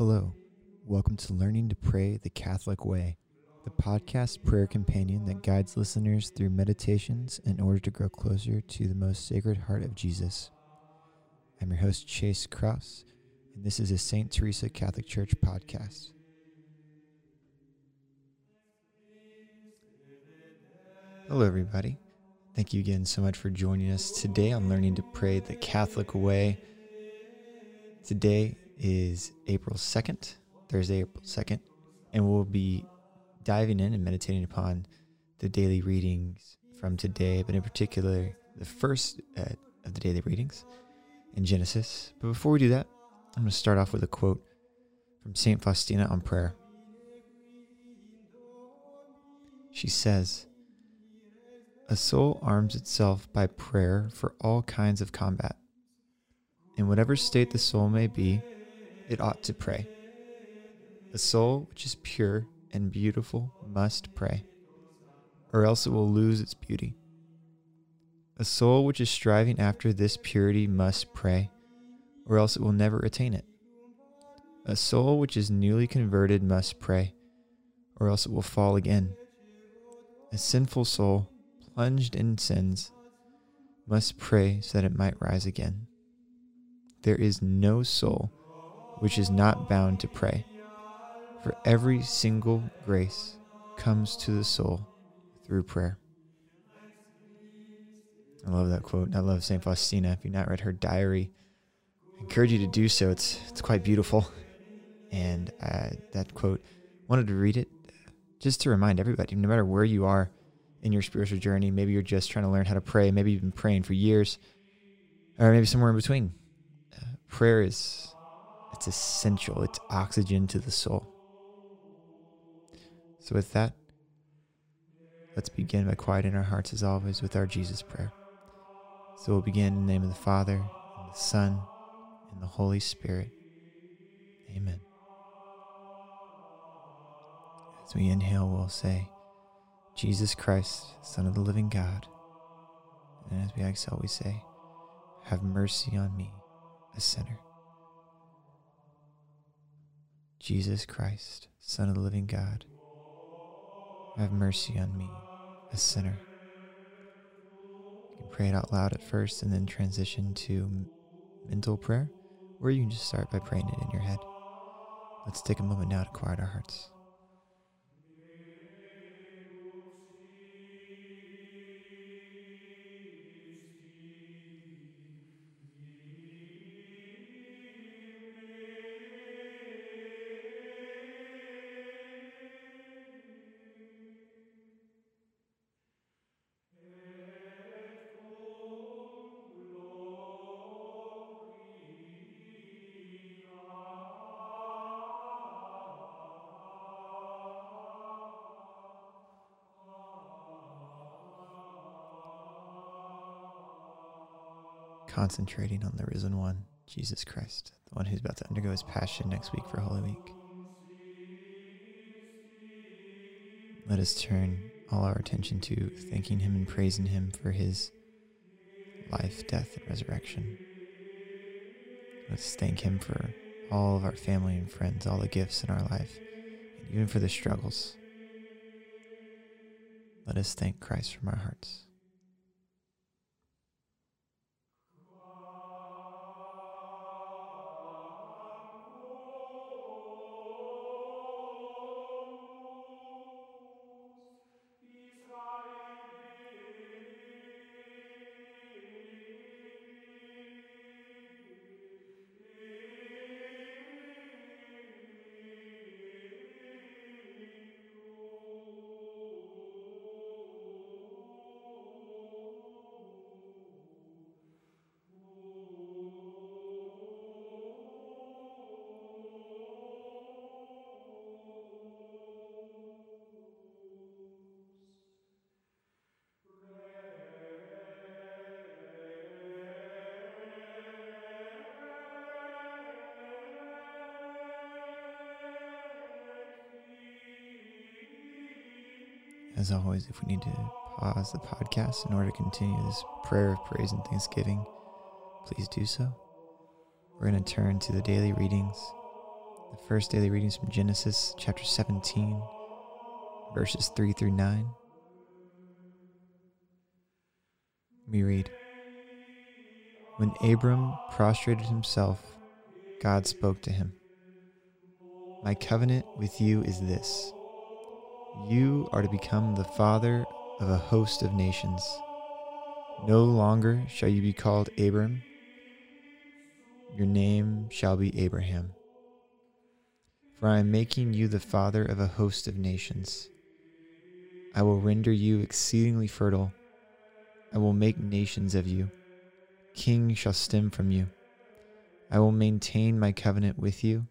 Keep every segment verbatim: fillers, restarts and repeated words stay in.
Hello, welcome to Learning to Pray the Catholic Way, the podcast prayer companion that guides listeners through meditations in order to grow closer to the most sacred heart of Jesus. I'm your host, Chase Cross, and this is a Saint Teresa Catholic Church podcast. Hello, everybody. Thank you again so much for joining us today on Learning to Pray the Catholic Way. Today is April second, Thursday, April second, and we'll be diving in and meditating upon the daily readings from today, but in particular, the first uh, of the daily readings in Genesis. But before we do that, I'm going to start off with a quote from Saint Faustina on prayer. She says, "A soul arms itself by prayer for all kinds of combat. In whatever state the soul may be, it ought to pray. A soul which is pure and beautiful must pray, or else it will lose its beauty. A soul which is striving after this purity must pray, or else it will never attain it. A soul which is newly converted must pray, or else it will fall again. A sinful soul, plunged in sins, must pray so that it might rise again. There is no soul which is not bound to pray, for every single grace comes to the soul through prayer." I love that quote. I love Saint Faustina. If you've not read her diary, I encourage you to do so. It's it's quite beautiful. And uh, that quote, wanted to read it just to remind everybody, no matter where you are in your spiritual journey, maybe you're just trying to learn how to pray, maybe you've been praying for years, or maybe somewhere in between. Uh, prayer is, it's essential. It's oxygen to the soul. So with that, let's begin by quieting our hearts as always with our Jesus prayer. So we'll begin in the name of the Father, and the Son, and the Holy Spirit. Amen. As we inhale, we'll say, "Jesus Christ, Son of the living God." And as we exhale, we say, "Have mercy on me, a sinner." Jesus Christ, Son of the living God, have mercy on me, a sinner. You can pray it out loud at first and then transition to mental prayer, or you can just start by praying it in your head. Let's take a moment now to quiet our hearts. Concentrating on the risen one, Jesus Christ, the one who's about to undergo his passion next week for Holy Week. Let us turn all our attention to thanking him and praising him for his life, death, and resurrection. Let's thank him for all of our family and friends, all the gifts in our life, and even for the struggles. Let us thank Christ from our hearts. As always, if we need to pause the podcast in order to continue this prayer of praise and thanksgiving, please do so. We're going to turn to the daily readings The first daily reading is from Genesis chapter seventeen, verses three through nine. We read, "When Abram prostrated himself, God spoke to him. 'My covenant with you is this. You are to become the father of a host of nations. No longer shall you be called Abram. Your name shall be Abraham. For I am making you the father of a host of nations. I will render you exceedingly fertile. I will make nations of you. Kings shall stem from you. I will maintain my covenant with you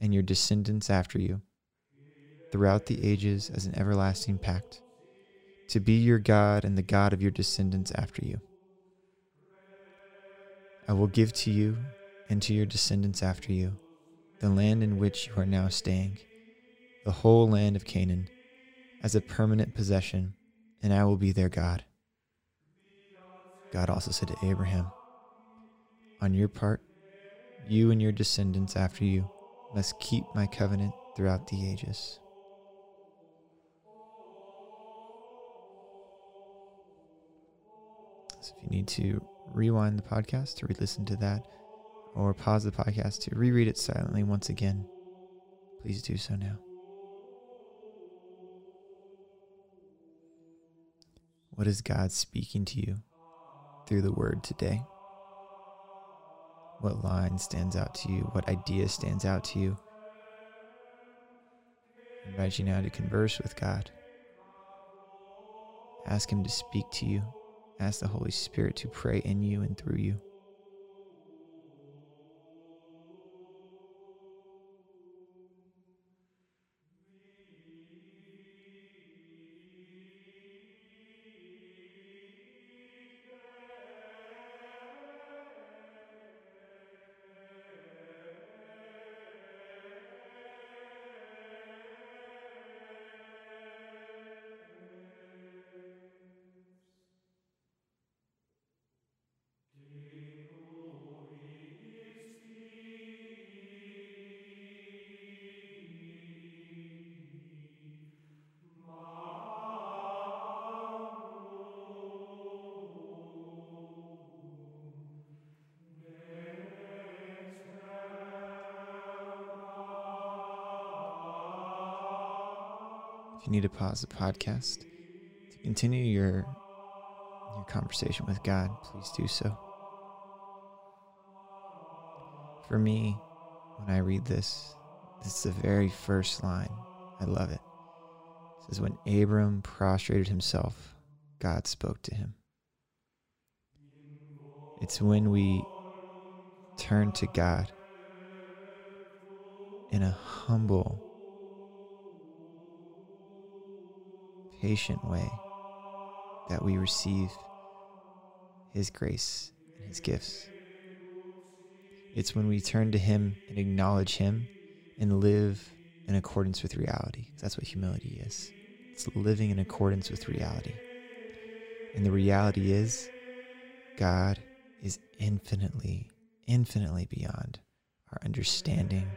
and your descendants after you, throughout the ages as an everlasting pact, to be your God and the God of your descendants after you. I will give to you and to your descendants after you the land in which you are now staying, the whole land of Canaan, as a permanent possession, and I will be their God.' God also said to Abraham, 'On your part, you and your descendants after you must keep my covenant throughout the ages.'" So if you need to rewind the podcast to re-listen to that, or pause the podcast to reread it silently once again, please do so now. What is God speaking to you through the word today? What line stands out to you? What idea stands out to you? I invite you now to converse with God. Ask him to speak to you. Ask the Holy Spirit to pray in you and through you. If you need to pause the podcast to continue your, your conversation with God, please do so. For me, when I read this, this is the very first line. I love it. It says, "When Abram prostrated himself, God spoke to him." It's when we turn to God in a humble, patient way that we receive his grace and his gifts. It's when we turn to him and acknowledge him and live in accordance with reality. That's what humility is. It's living in accordance with reality. And the reality is, God is infinitely, infinitely beyond our understanding,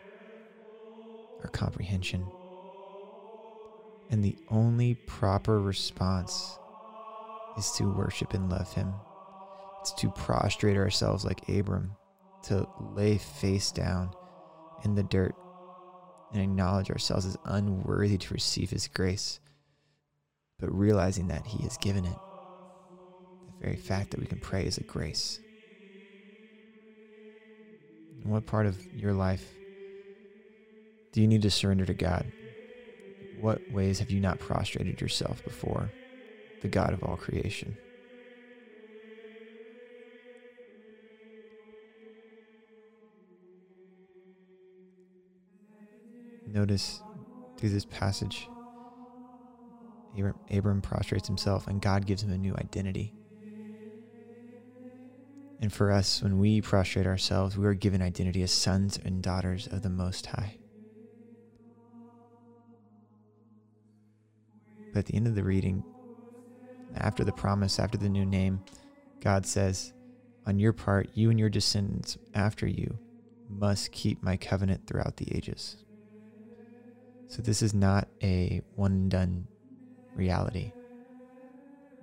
our comprehension. And the only proper response is to worship and love him. It's to prostrate ourselves like Abram, to lay face down in the dirt and acknowledge ourselves as unworthy to receive his grace, but realizing that he has given it. The very fact that we can pray is a grace. And what part of your life do you need to surrender to God? What ways have you not prostrated yourself before the God of all creation? Notice through this passage, Abram, Abram prostrates himself and God gives him a new identity. And for us, when we prostrate ourselves, we are given identity as sons and daughters of the Most High. But at the end of the reading, after the promise, after the new name, God says, "On your part, you and your descendants after you must keep my covenant throughout the ages. So this is not a one and done reality.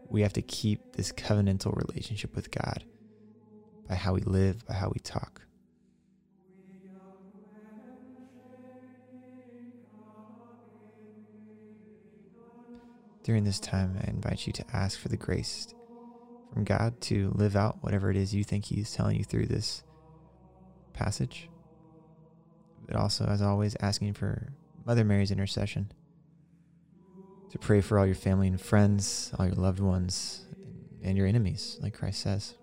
We have to keep this covenantal relationship with God by how we live, by how we talk. During this time, I invite you to ask for the grace from God to live out whatever it is you think He's telling you through this passage. But also, as always, asking for Mother Mary's intercession to pray for all your family and friends, all your loved ones, and your enemies, like Christ says.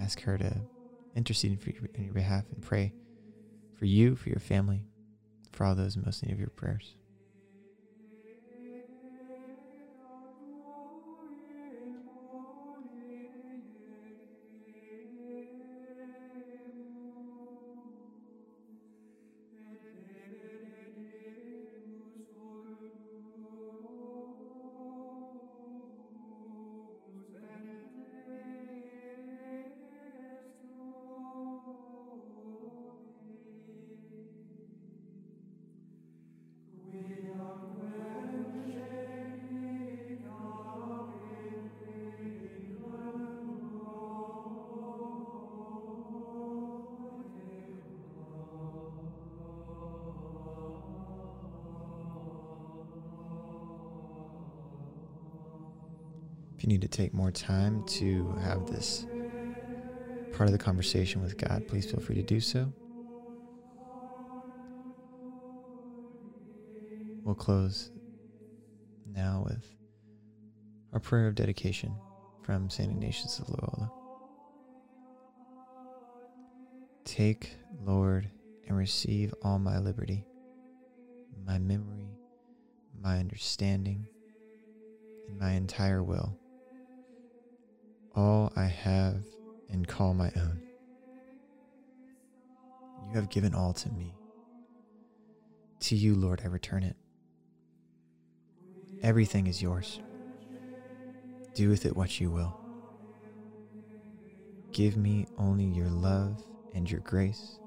Ask her to intercede for you, on your behalf, and pray for you, for your family, for all those most in need of your prayers. If you need to take more time to have this part of the conversation with God, please feel free to do so. We'll close now with our prayer of dedication from Saint Ignatius of Loyola. Take, Lord, and receive all my liberty, my memory, my understanding, and my entire will. All I have and call my own. You have given all to me. To you, Lord, I return it. Everything is yours. Do with it what you will. Give me only your love and your grace.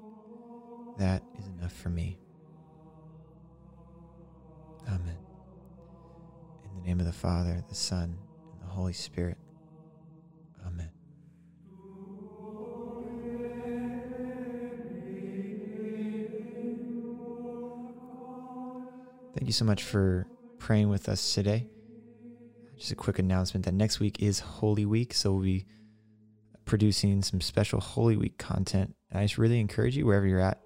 That is enough for me. Amen. In the name of the Father, the Son, and the Holy Spirit. Amen. Thank you so much for praying with us today. Just a quick announcement that next week is Holy Week, so we'll be producing some special Holy Week content. And I just really encourage you, wherever you're at,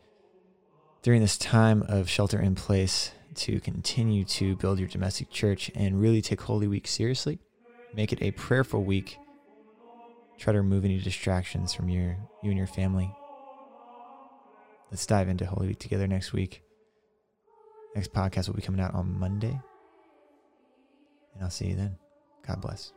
during this time of shelter in place, to continue to build your domestic church and really take Holy Week seriously. Make it a prayerful week. Try to remove any distractions from your you and your family. Let's dive into Holy Week together next week. Next podcast will be coming out on Monday. And I'll see you then. God bless.